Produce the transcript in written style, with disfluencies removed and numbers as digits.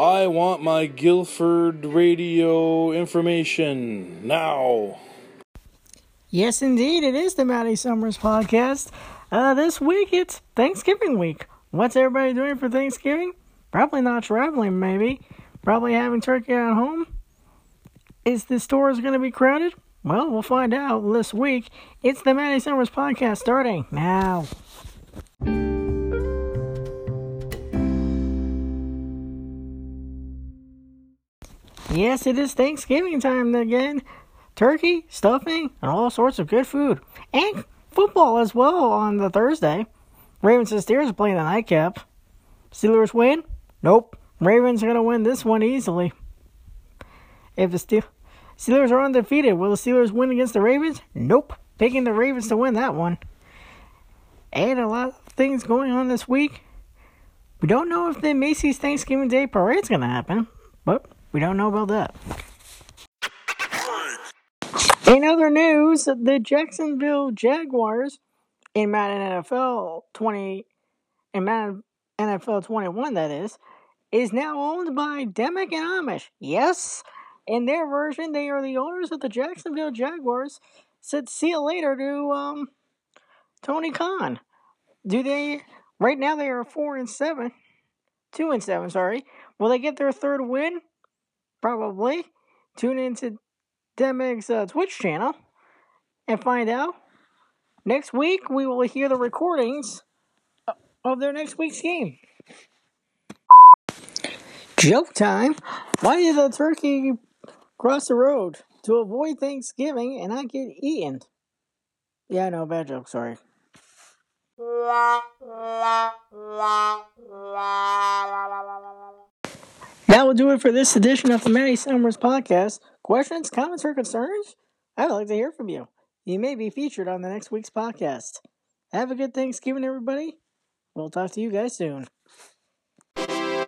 I want my Guilford Radio information now. Yes, indeed, it is the Maddie Summers Podcast. This week, it's Thanksgiving week. What's everybody doing for Thanksgiving? Probably not traveling, maybe. Probably having turkey at home. Is the stores going to be crowded? Well, we'll find out this week. It's the Maddie Summers Podcast starting now. Yes, it is Thanksgiving time again. Turkey, stuffing, and all sorts of good food. And football as well on the Thursday. Ravens and Steelers playing the nightcap. Steelers win? Nope. Ravens are going to win this one easily. If the Steelers are undefeated, will the Steelers win against the Ravens? Nope. Picking the Ravens to win that one. And a lot of things going on this week. We don't know if the Macy's Thanksgiving Day Parade is going to happen, but we don't know about that. In other news, the Jacksonville Jaguars in Madden NFL 20, in Madden NFL 21, that is now owned by Demick and Amish. Yes, in their version, they are the owners of the Jacksonville Jaguars. Said see you later to Tony Khan. Do they? Right now, they are 4-7, 2-7. Sorry. Will they get their third win? Probably. Tune into Demick's Twitch channel and find out. Next week, we will hear the recordings of their next week's game. Joke time. Why did the turkey cross the road? To avoid Thanksgiving and not get eaten. Yeah, no, bad joke, sorry. That will do it for this edition of the Maddie Summers Podcast. Questions, comments, or concerns? I would like to hear from you. You may be featured on the next week's podcast. Have a good Thanksgiving, everybody. We'll talk to you guys soon.